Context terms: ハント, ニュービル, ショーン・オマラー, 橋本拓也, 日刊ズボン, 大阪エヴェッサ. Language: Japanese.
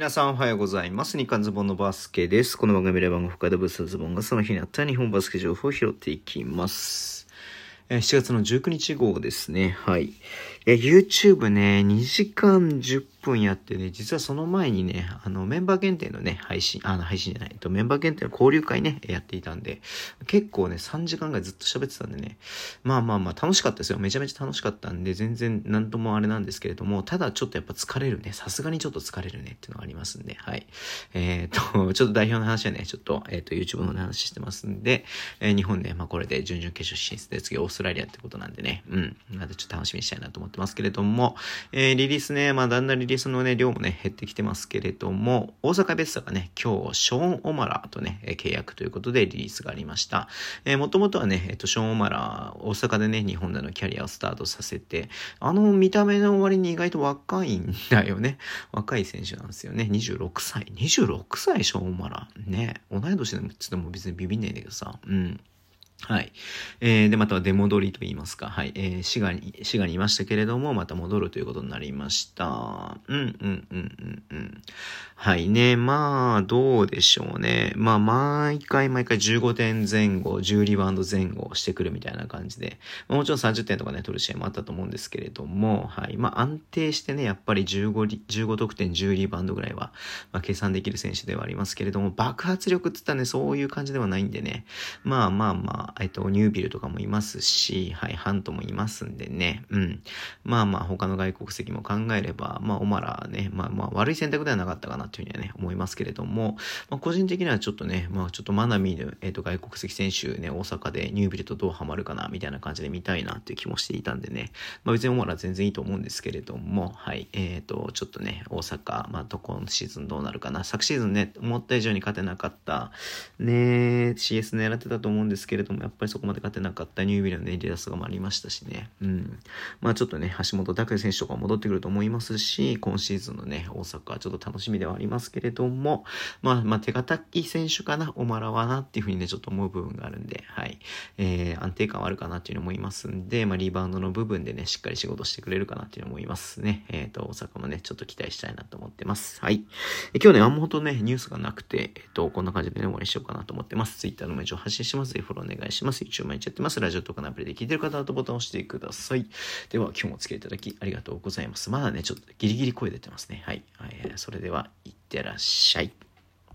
皆さんおはようございます。日刊ズボンのバスケです。この番組で番号北海道ブースのズボンがその日にあった日本バスケ情報を拾っていきます。7月の19日号ですね。はい。YouTube ね、2時間10分やってね、実はその前にね、メンバー限定のね、メンバー限定の交流会ね、やっていたんで、結構ね、3時間ぐらいずっと喋ってたんでね、まあ、楽しかったですよ。めちゃめちゃ楽しかったんで、全然なんともあれなんですけれども、ただちょっとやっぱ疲れるね、さすがにちょっと疲れるねっていうのがありますんで、はい。ちょっと代表の話はね、YouTube の話してますんで、日本ね、まあこれで準々決勝進出で、次オーストラリアってことなんでね、またちょっと楽しみにしたいなと思ってますけれども、リリースね、まあだんだんリリースのね量もね減ってきてますけれども、大阪ベッサがね今日ショーン・オマラーとね契約ということでリリースがありました。もともとはねショーン・オマラー大阪でね日本でのキャリアをスタートさせて、見た目の割に意外と若いんだよね。若い選手なんですよね。26歳ショーン・オマラーね、同い年でもちょっともう別にビビんないんだけどさ、はい。で、または出戻りと言いますか。はい。滋賀にいましたけれども、また戻るということになりました。はいね。まあ、どうでしょうね。まあ、毎回15点前後、10リバウンド前後してくるみたいな感じで、もちろん30点とかね、取る試合もあったと思うんですけれども、はい。まあ、安定してね、やっぱり15得点、10リバウンドぐらいは、まあ、計算できる選手ではありますけれども、爆発力って言ったらね、そういう感じではないんでね。まあ、ニュービルとかもいますし、はい、ハントもいますんでね、まあ他の外国籍も考えれば、まあオマラね、まあ悪い選択ではなかったかなというふうにはね思いますけれども、まあ個人的にはちょっとね、まあちょっとマナミの外国籍選手ね大阪でニュービルとどうハマるかなみたいな感じで見たいなっていう気もしていたんでね、まあ別にオマラ全然いいと思うんですけれども、はい、ちょっとね大阪まあ今シーズンどうなるかな、昨シーズンね思った以上に勝てなかったね CS 狙ってたと思うんですけれども。やっぱりそこまで勝てなかったニュービルのね離脱がもありましたしね、まあちょっとね橋本拓也選手とか戻ってくると思いますし、今シーズンのね大阪はちょっと楽しみではありますけれども、まあ手堅い選手かなオマラはなっていう風にねちょっと思う部分があるんで、はい、安定感はあるかなっていうのも思いますんで、まあリバウンドの部分でねしっかり仕事してくれるかなっていうのも思いますね。大阪もねちょっと期待したいなと思ってます。はい。今日ね本当ねニュースがなくてこんな感じでね終わりしようかなと思ってます。Twitter のメッセージを発信します。ぜひフォローお願いします。YouTube 毎日やってます。ラジオとかのアプリで聞いてる方はボタンを押してください。では今日もお付き合いいただきありがとうございます。まだねちょっとギリギリ声出てますね。はい、それではいってらっしゃい。